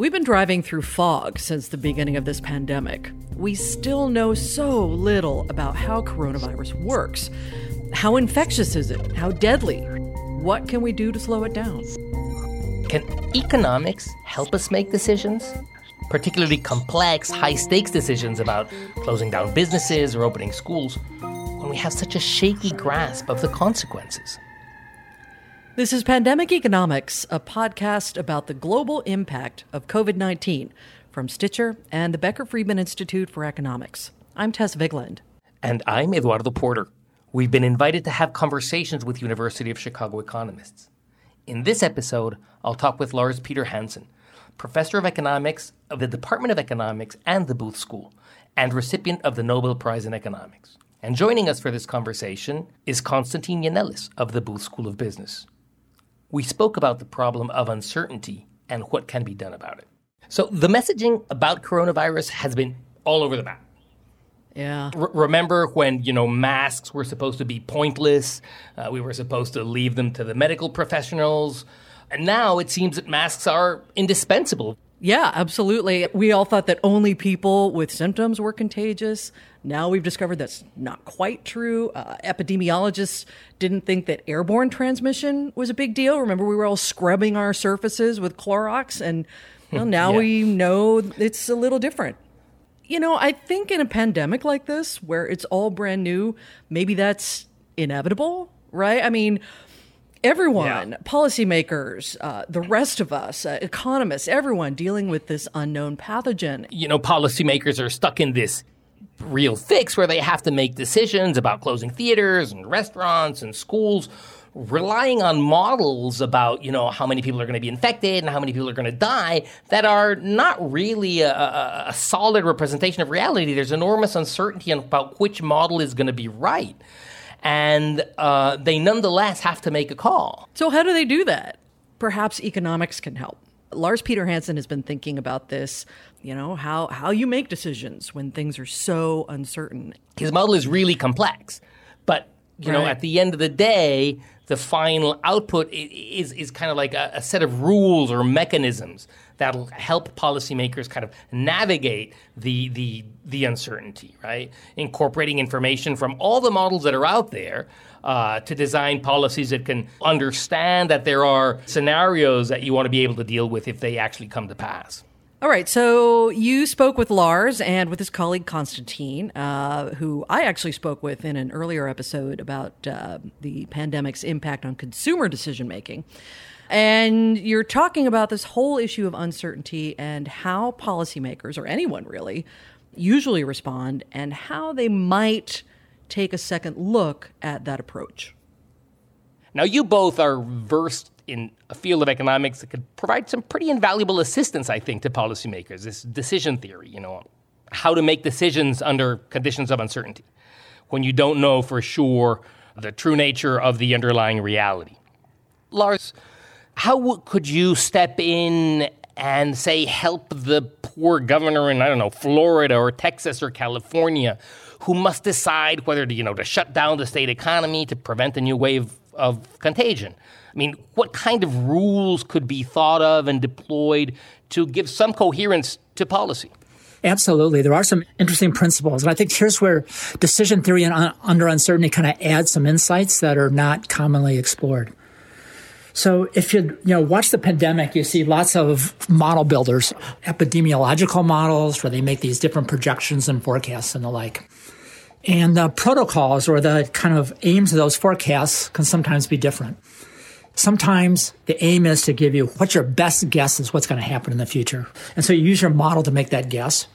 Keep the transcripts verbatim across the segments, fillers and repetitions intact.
We've been driving through fog since the beginning of this pandemic. We still know so little about how coronavirus works. How infectious is it? How deadly? What can we do to slow it down? Can economics help us make decisions? Particularly complex, high-stakes decisions about closing down businesses or opening schools, when we have such a shaky grasp of the consequences. This is Pandemic Economics, a podcast about the global impact of covid nineteen from Stitcher and the Becker Friedman Institute for Economics. I'm Tess Vigland. And I'm Eduardo Porter. We've been invited to have conversations with University of Chicago economists. In this episode, I'll talk with Lars Peter Hansen, professor of economics of the Department of Economics and the Booth School, and recipient of the Nobel Prize in Economics. And joining us for this conversation is Constantine Yannelis of the Booth School of Business. We spoke about the problem of uncertainty and what can be done about it. So the messaging about coronavirus has been all over the map. Yeah. R- remember when, you know, masks were supposed to be pointless? Uh, we were supposed to leave them to the medical professionals. And now it seems that masks are indispensable. Yeah, absolutely. We all thought that only people with symptoms were contagious. Now we've discovered that's not quite true. Uh, epidemiologists didn't think that airborne transmission was a big deal. Remember, we were all scrubbing our surfaces with Clorox, and well, now yeah. we know it's a little different. You know, I think in a pandemic like this, where it's all brand new, maybe that's inevitable, right? I mean, everyone, yeah. policymakers, uh, the rest of us, uh, economists, everyone dealing with this unknown pathogen. You know, policymakers are stuck in this real fix where they have to make decisions about closing theaters and restaurants and schools, relying on models about, you know, how many people are going to be infected and how many people are going to die that are not really a, a, a solid representation of reality. There's enormous uncertainty about which model is going to be right. And uh, they nonetheless have to make a call. So how do they do that? Perhaps economics can help. Lars Peter Hansen has been thinking about this, you know, how, how you make decisions when things are so uncertain. His model is really complex. But, you right. know, at the end of the day, the final output is, is kind of like a, a set of rules or mechanisms that'll help policymakers kind of navigate the the the uncertainty, right? Incorporating information from all the models that are out there uh, to design policies that can understand that there are scenarios that you want to be able to deal with if they actually come to pass. All right, so you spoke with Lars and with his colleague Constantine, uh, who I actually spoke with in an earlier episode about uh, the pandemic's impact on consumer decision-making. And you're talking about this whole issue of uncertainty and how policymakers, or anyone really, usually respond and how they might take a second look at that approach. Now, you both are versed in a field of economics that could provide some pretty invaluable assistance, I think, to policymakers, this decision theory, you know, how to make decisions under conditions of uncertainty when you don't know for sure the true nature of the underlying reality. Lars, how w- could you step in and, say, help the poor governor in, I don't know, Florida or Texas or California who must decide whether to, you know, to shut down the state economy to prevent a new wave of contagion? I mean, what kind of rules could be thought of and deployed to give some coherence to policy? Absolutely. There are some interesting principles. And I think here's where decision theory un- under uncertainty kind of adds some insights that are not commonly explored. So if you, you know, watch the pandemic, you see lots of model builders, epidemiological models where they make these different projections and forecasts and the like. And the protocols or the kind of aims of those forecasts can sometimes be different. Sometimes the aim is to give you what your best guess is what's going to happen in the future. And so you use your model to make that guess.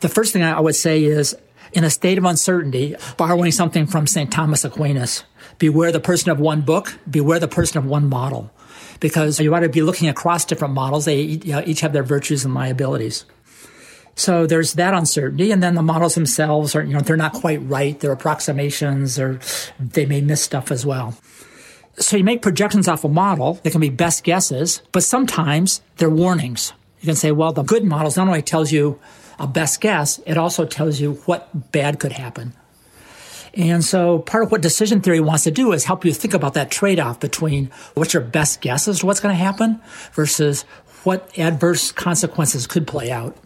The first thing I would say is, in a state of uncertainty, borrowing something from Saint Thomas Aquinas, beware the person of one book, beware the person of one model, because you ought to be looking across different models. They you know, each have their virtues and liabilities. So there's that uncertainty, and then the models themselves are, you know, they're not quite right. They're approximations, or they may miss stuff as well. So you make projections off a model. They can be best guesses, but sometimes they're warnings. You can say, well, the good models not only tells you a best guess, it also tells you what bad could happen. And so part of what decision theory wants to do is help you think about that trade-off between what's your best guess as to what's going to happen versus what adverse consequences could play out.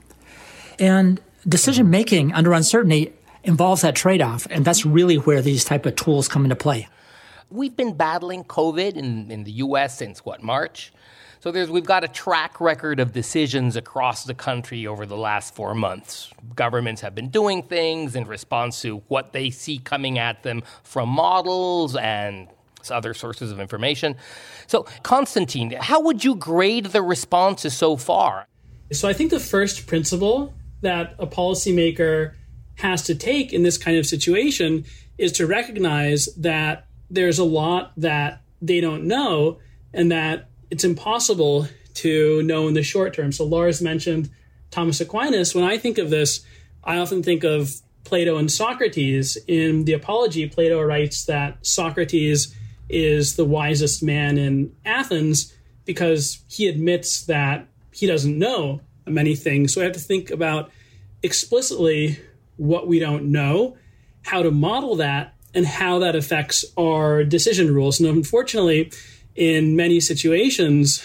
And decision-making under uncertainty involves that trade-off, and that's really where these type of tools come into play. We've been battling COVID in, in the U S since, what, March? So there's we've got a track record of decisions across the country over the last four months. Governments have been doing things in response to what they see coming at them from models and other sources of information. So, Constantine, how would you grade the responses so far? So I think the first principle that a policymaker has to take in this kind of situation is to recognize that there's a lot that they don't know and that it's impossible to know in the short term. So Lars mentioned Thomas Aquinas. When I think of this, I often think of Plato and Socrates. In the Apology, Plato writes that Socrates is the wisest man in Athens because he admits that he doesn't know many things. So I have to think about explicitly what we don't know, how to model that, and how that affects our decision rules. And unfortunately, in many situations,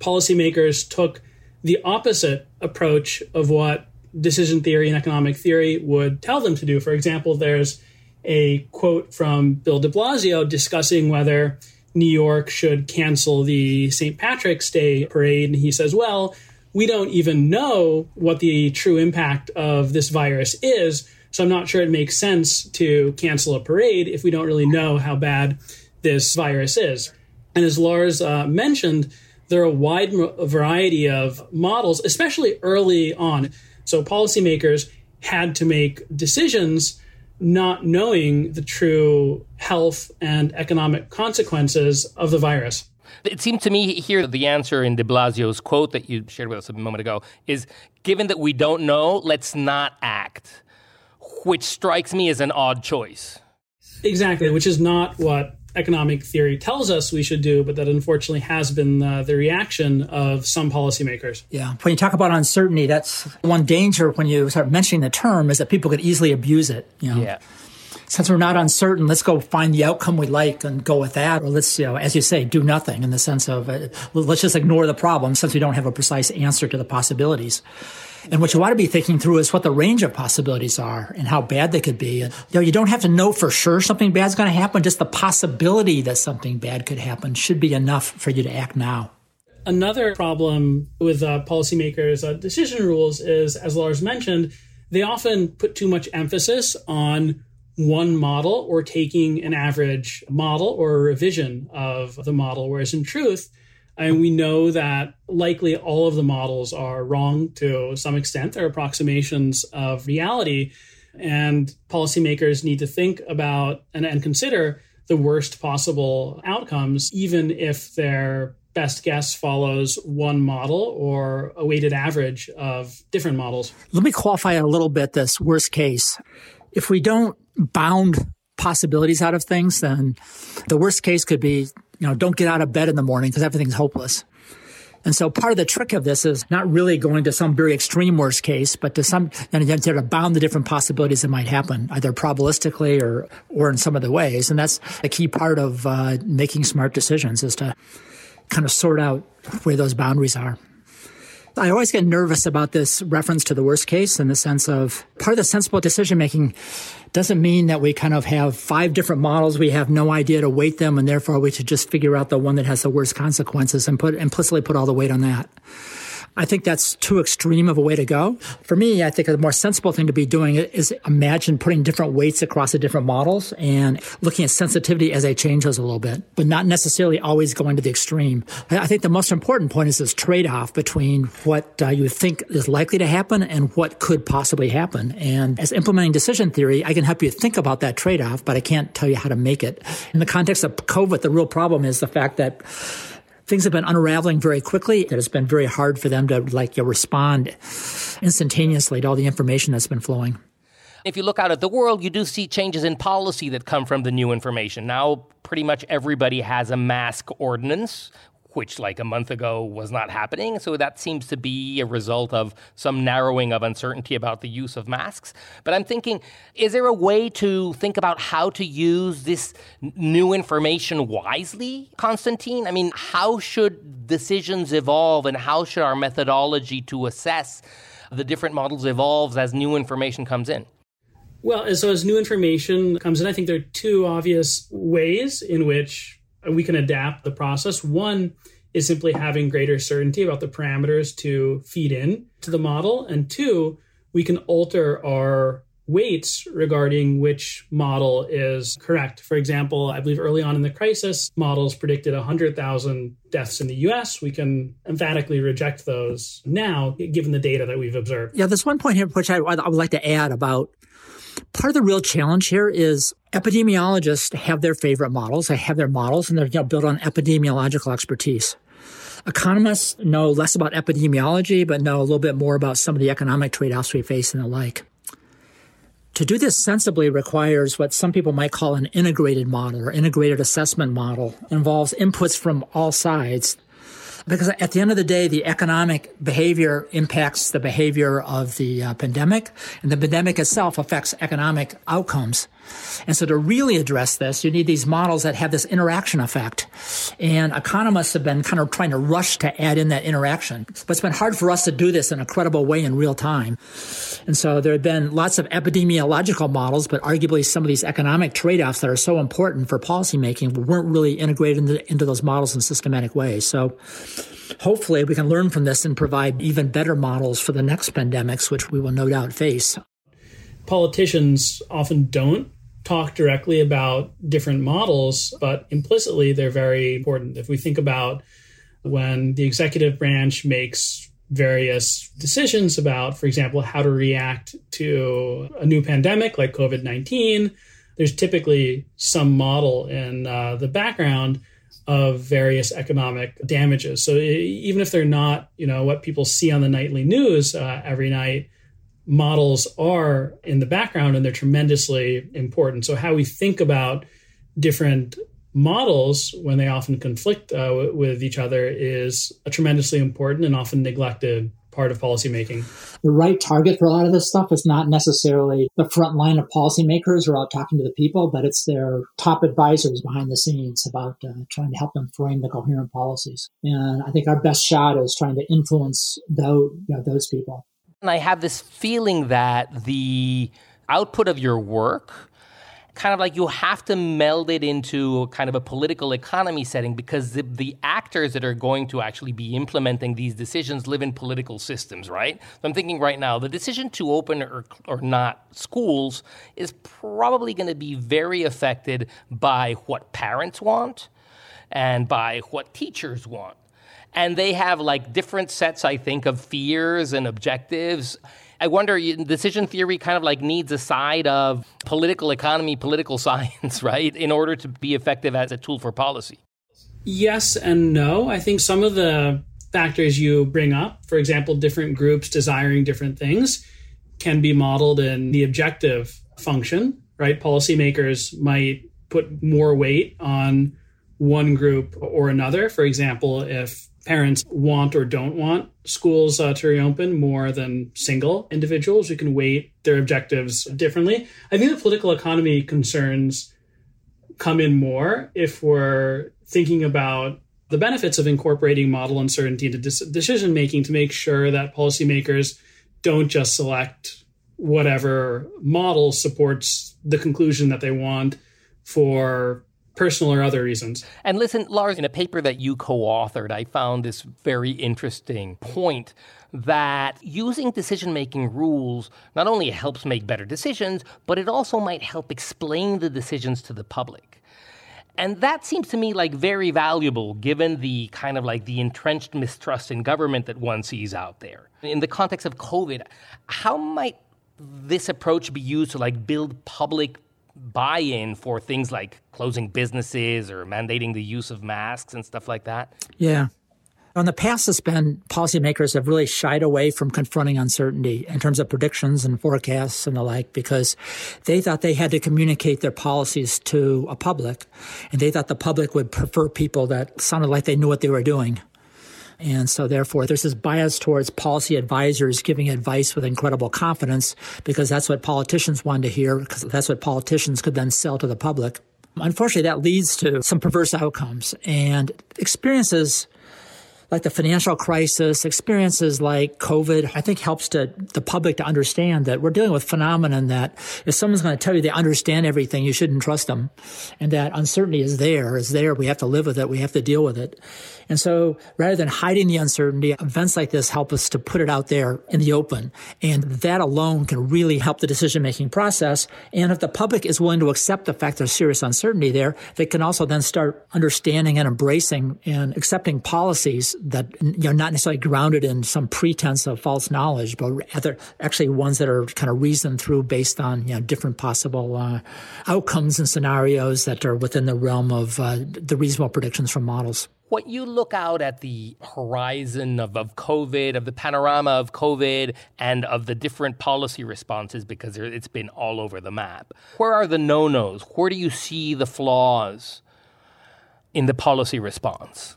policymakers took the opposite approach of what decision theory and economic theory would tell them to do. For example, there's a quote from Bill de Blasio discussing whether New York should cancel the Saint Patrick's Day parade. And he says, well, we don't even know what the true impact of this virus is, so I'm not sure it makes sense to cancel a parade if we don't really know how bad this virus is. And as Lars uh, mentioned, there are a wide variety of models, especially early on. So policymakers had to make decisions not knowing the true health and economic consequences of the virus. It seemed to me here the answer in de Blasio's quote that you shared with us a moment ago is, given that we don't know, let's not act, which strikes me as an odd choice. Exactly, which is not what economic theory tells us we should do, but that unfortunately has been uh, the reaction of some policymakers. Yeah. When you talk about uncertainty, that's one danger when you start mentioning the term is that people could easily abuse it. You know? Yeah. Since we're not uncertain, let's go find the outcome we like and go with that. Or let's, you know, as you say, do nothing in the sense of uh, let's just ignore the problem since we don't have a precise answer to the possibilities. And what you want to be thinking through is what the range of possibilities are and how bad they could be. And, you know, you don't have to know for sure something bad's going to happen. Just the possibility that something bad could happen should be enough for you to act now. Another problem with uh, policymakers' uh, decision rules is, as Lars mentioned, they often put too much emphasis on one model or taking an average model or a revision of the model, whereas in truth, and we know that likely all of the models are wrong to some extent. They're approximations of reality. And policymakers need to think about and, and consider the worst possible outcomes, even if their best guess follows one model or a weighted average of different models. Let me qualify a little bit this worst case. If we don't bound possibilities out of things, then the worst case could be, you know, don't get out of bed in the morning because everything's hopeless. And so part of the trick of this is not really going to some very extreme worst case, but to some, and again, to bound the different possibilities that might happen, either probabilistically or, or in some other ways. And that's a key part of uh, making smart decisions is to kind of sort out where those boundaries are. I always get nervous about this reference to the worst case in the sense of part of the sensible decision-making doesn't mean that we kind of have five different models. We have no idea to weight them, and therefore we should just figure out the one that has the worst consequences and put implicitly put all the weight on that. I think that's too extreme of a way to go. For me, I think a more sensible thing to be doing is imagine putting different weights across the different models and looking at sensitivity as they change those a little bit, but not necessarily always going to the extreme. I think the most important point is this trade-off between what uh, you think is likely to happen and what could possibly happen. And as implementing decision theory, I can help you think about that trade-off, but I can't tell you how to make it. In the context of COVID, the real problem is the fact that things have been unraveling very quickly. It's been very hard for them to like respond instantaneously to all the information that's been flowing. If you look out at the world, you do see changes in policy that come from the new information. Now, pretty much everybody has a mask ordinance, which like a month ago was not happening. So that seems to be a result of some narrowing of uncertainty about the use of masks. But I'm thinking, is there a way to think about how to use this new information wisely, Constantine? I mean, how should decisions evolve and how should our methodology to assess the different models evolve as new information comes in? Well, so as new information comes in, I think there are two obvious ways in which we can adapt the process. One is simply having greater certainty about the parameters to feed in to the model. And two, we can alter our weights regarding which model is correct. For example, I believe early on in the crisis, models predicted one hundred thousand deaths in the U S. We can emphatically reject those now, given the data that we've observed. Yeah, there's one point here which I, I would like to add about. Part of the real challenge here is epidemiologists have their favorite models. They have their models, and they're you know, built on epidemiological expertise. Economists know less about epidemiology, but know a little bit more about some of the economic trade-offs we face and the like. To do this sensibly requires what some people might call an integrated model or integrated assessment model. It involves inputs from all sides. Because at the end of the day, the economic behavior impacts the behavior of the uh, pandemic, and the pandemic itself affects economic outcomes. And so to really address this, you need these models that have this interaction effect. And economists have been kind of trying to rush to add in that interaction. But it's been hard for us to do this in a credible way in real time. And so there have been lots of epidemiological models, but arguably some of these economic trade-offs that are so important for policymaking weren't really integrated into, into those models in systematic ways. So hopefully we can learn from this and provide even better models for the next pandemics, which we will no doubt face. Politicians often don't talk directly about different models, but implicitly they're very important. If we think about when the executive branch makes various decisions about, for example, how to react to a new pandemic like covid nineteen, there's typically some model in uh, the background of various economic damages. So even if they're not, you know, what people see on the nightly news uh, every night, models are in the background and they're tremendously important. So how we think about different models when they often conflict uh, w- with each other is a tremendously important and often neglected part of policymaking. The right target for a lot of this stuff is not necessarily the front line of policymakers or out talking to the people, but it's their top advisors behind the scenes about uh, trying to help them frame the coherent policies. And I think our best shot is trying to influence those, you know, those people. And I have this feeling that the output of your work, kind of like you have to meld it into kind of a political economy setting because the, the actors that are going to actually be implementing these decisions live in political systems, right? So I'm thinking right now, the decision to open or, or not schools is probably going to be very affected by what parents want and by what teachers want. And they have like different sets, I think, of fears and objectives. I wonder, decision theory kind of like needs a side of political economy, political science, right, in order to be effective as a tool for policy. Yes and no. I think some of the factors you bring up, for example, different groups desiring different things, can be modeled in the objective function, right? Policymakers might put more weight on one group or another. For example, if parents want or don't want schools uh, to reopen more than single individuals, who can weight their objectives differently. I think the political economy concerns come in more if we're thinking about the benefits of incorporating model uncertainty into de- decision-making to make sure that policymakers don't just select whatever model supports the conclusion that they want for personal or other reasons. And listen, Lars, in a paper that you co-authored, I found this very interesting point that using decision-making rules not only helps make better decisions, but it also might help explain the decisions to the public. And that seems to me like very valuable given the kind of like the entrenched mistrust in government that one sees out there. In the context of COVID, how might this approach be used to like build public buy-in for things like closing businesses or mandating the use of masks and stuff like that? Yeah. In the past, it's been policymakers have really shied away from confronting uncertainty in terms of predictions and forecasts and the like, because they thought they had to communicate their policies to a public, and they thought the public would prefer people that sounded like they knew what they were doing. And so, therefore, there's this bias towards policy advisors giving advice with incredible confidence, because that's what politicians wanted to hear, because that's what politicians could then sell to the public. Unfortunately, that leads to some perverse outcomes, and experiences like the financial crisis, experiences like COVID, I think helps to the public to understand that we're dealing with phenomenon that if someone's going to tell you they understand everything, you shouldn't trust them, and that uncertainty is there, is there. We have to live with it. We have to deal with it. And so rather than hiding the uncertainty, events like this help us to put it out there in the open, and that alone can really help the decision-making process. And if the public is willing to accept the fact there's serious uncertainty there, they can also then start understanding and embracing and accepting policies that you're not necessarily grounded in some pretense of false knowledge, but rather actually ones that are kind of reasoned through based on, you know, different possible uh, outcomes and scenarios that are within the realm of uh, the reasonable predictions from models. What you look out at the horizon of, of COVID, of the panorama of COVID, and of the different policy responses, because it's been all over the map. Where are the no-nos? Where do you see the flaws in the policy response?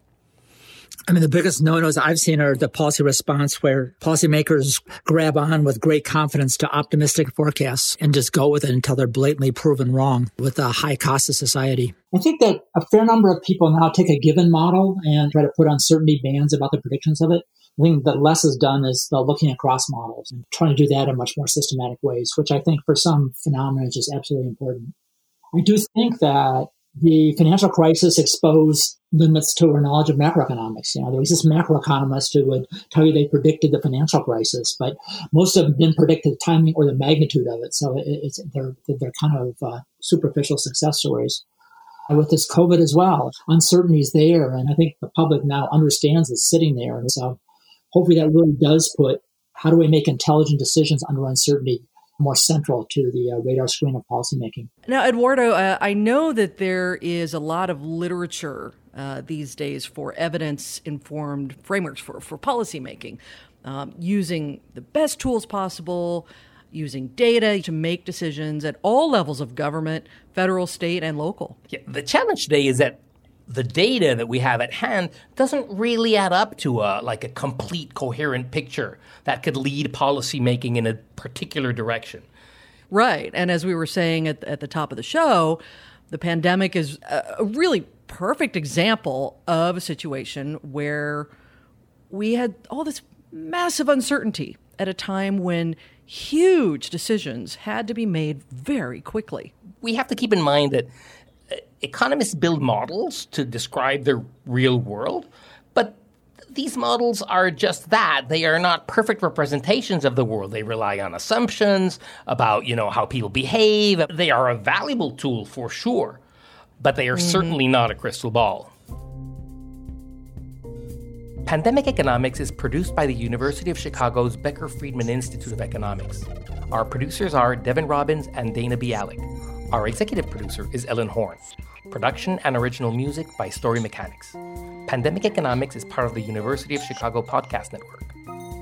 I mean, the biggest no-nos I've seen are the policy response where policymakers grab on with great confidence to optimistic forecasts and just go with it until they're blatantly proven wrong with the high cost of society. I think that a fair number of people now take a given model and try to put uncertainty bands about the predictions of it. I think that less is done is the looking across models and trying to do that in much more systematic ways, which I think for some phenomena is just absolutely important. I do think that the financial crisis exposed limits to our knowledge of macroeconomics. You know, there was this macroeconomist who would tell you they predicted the financial crisis, but most of them didn't predict the timing or the magnitude of it. So it, it's they're they're kind of uh, superficial success stories. And with this COVID as well, uncertainty is there, and I think the public now understands it's sitting there. And so hopefully that really does put how do we make intelligent decisions under uncertainty more central to the uh, radar screen of policymaking. Now, Eduardo, uh, I know that there is a lot of literature uh, these days for evidence-informed frameworks for, for policymaking, um, using the best tools possible, using data to make decisions at all levels of government, federal, state, and local. Yeah, the challenge today is that the data that we have at hand doesn't really add up to a, like a complete, coherent picture that could lead policymaking in a particular direction. Right. And as we were saying at, at the top of the show, the pandemic is a, a really perfect example of a situation where we had all this massive uncertainty at a time when huge decisions had to be made very quickly. We have to keep in mind that economists build models to describe the real world, but these models are just that. They are not perfect representations of the world. They rely on assumptions about, you know, how people behave. They are a valuable tool for sure, but they are mm-hmm. certainly not a crystal ball. Pandemic Economics is produced by the University of Chicago's Becker Friedman Institute of Economics. Our producers are Devin Robbins and Dana Bialik. Our executive producer is Ellen Horn. Production and original music by Story Mechanics. Pandemic Economics is part of the University of Chicago Podcast Network.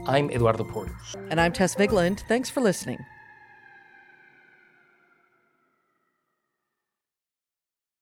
I'm Eduardo Porter. And I'm Tess Vigland. Thanks for listening.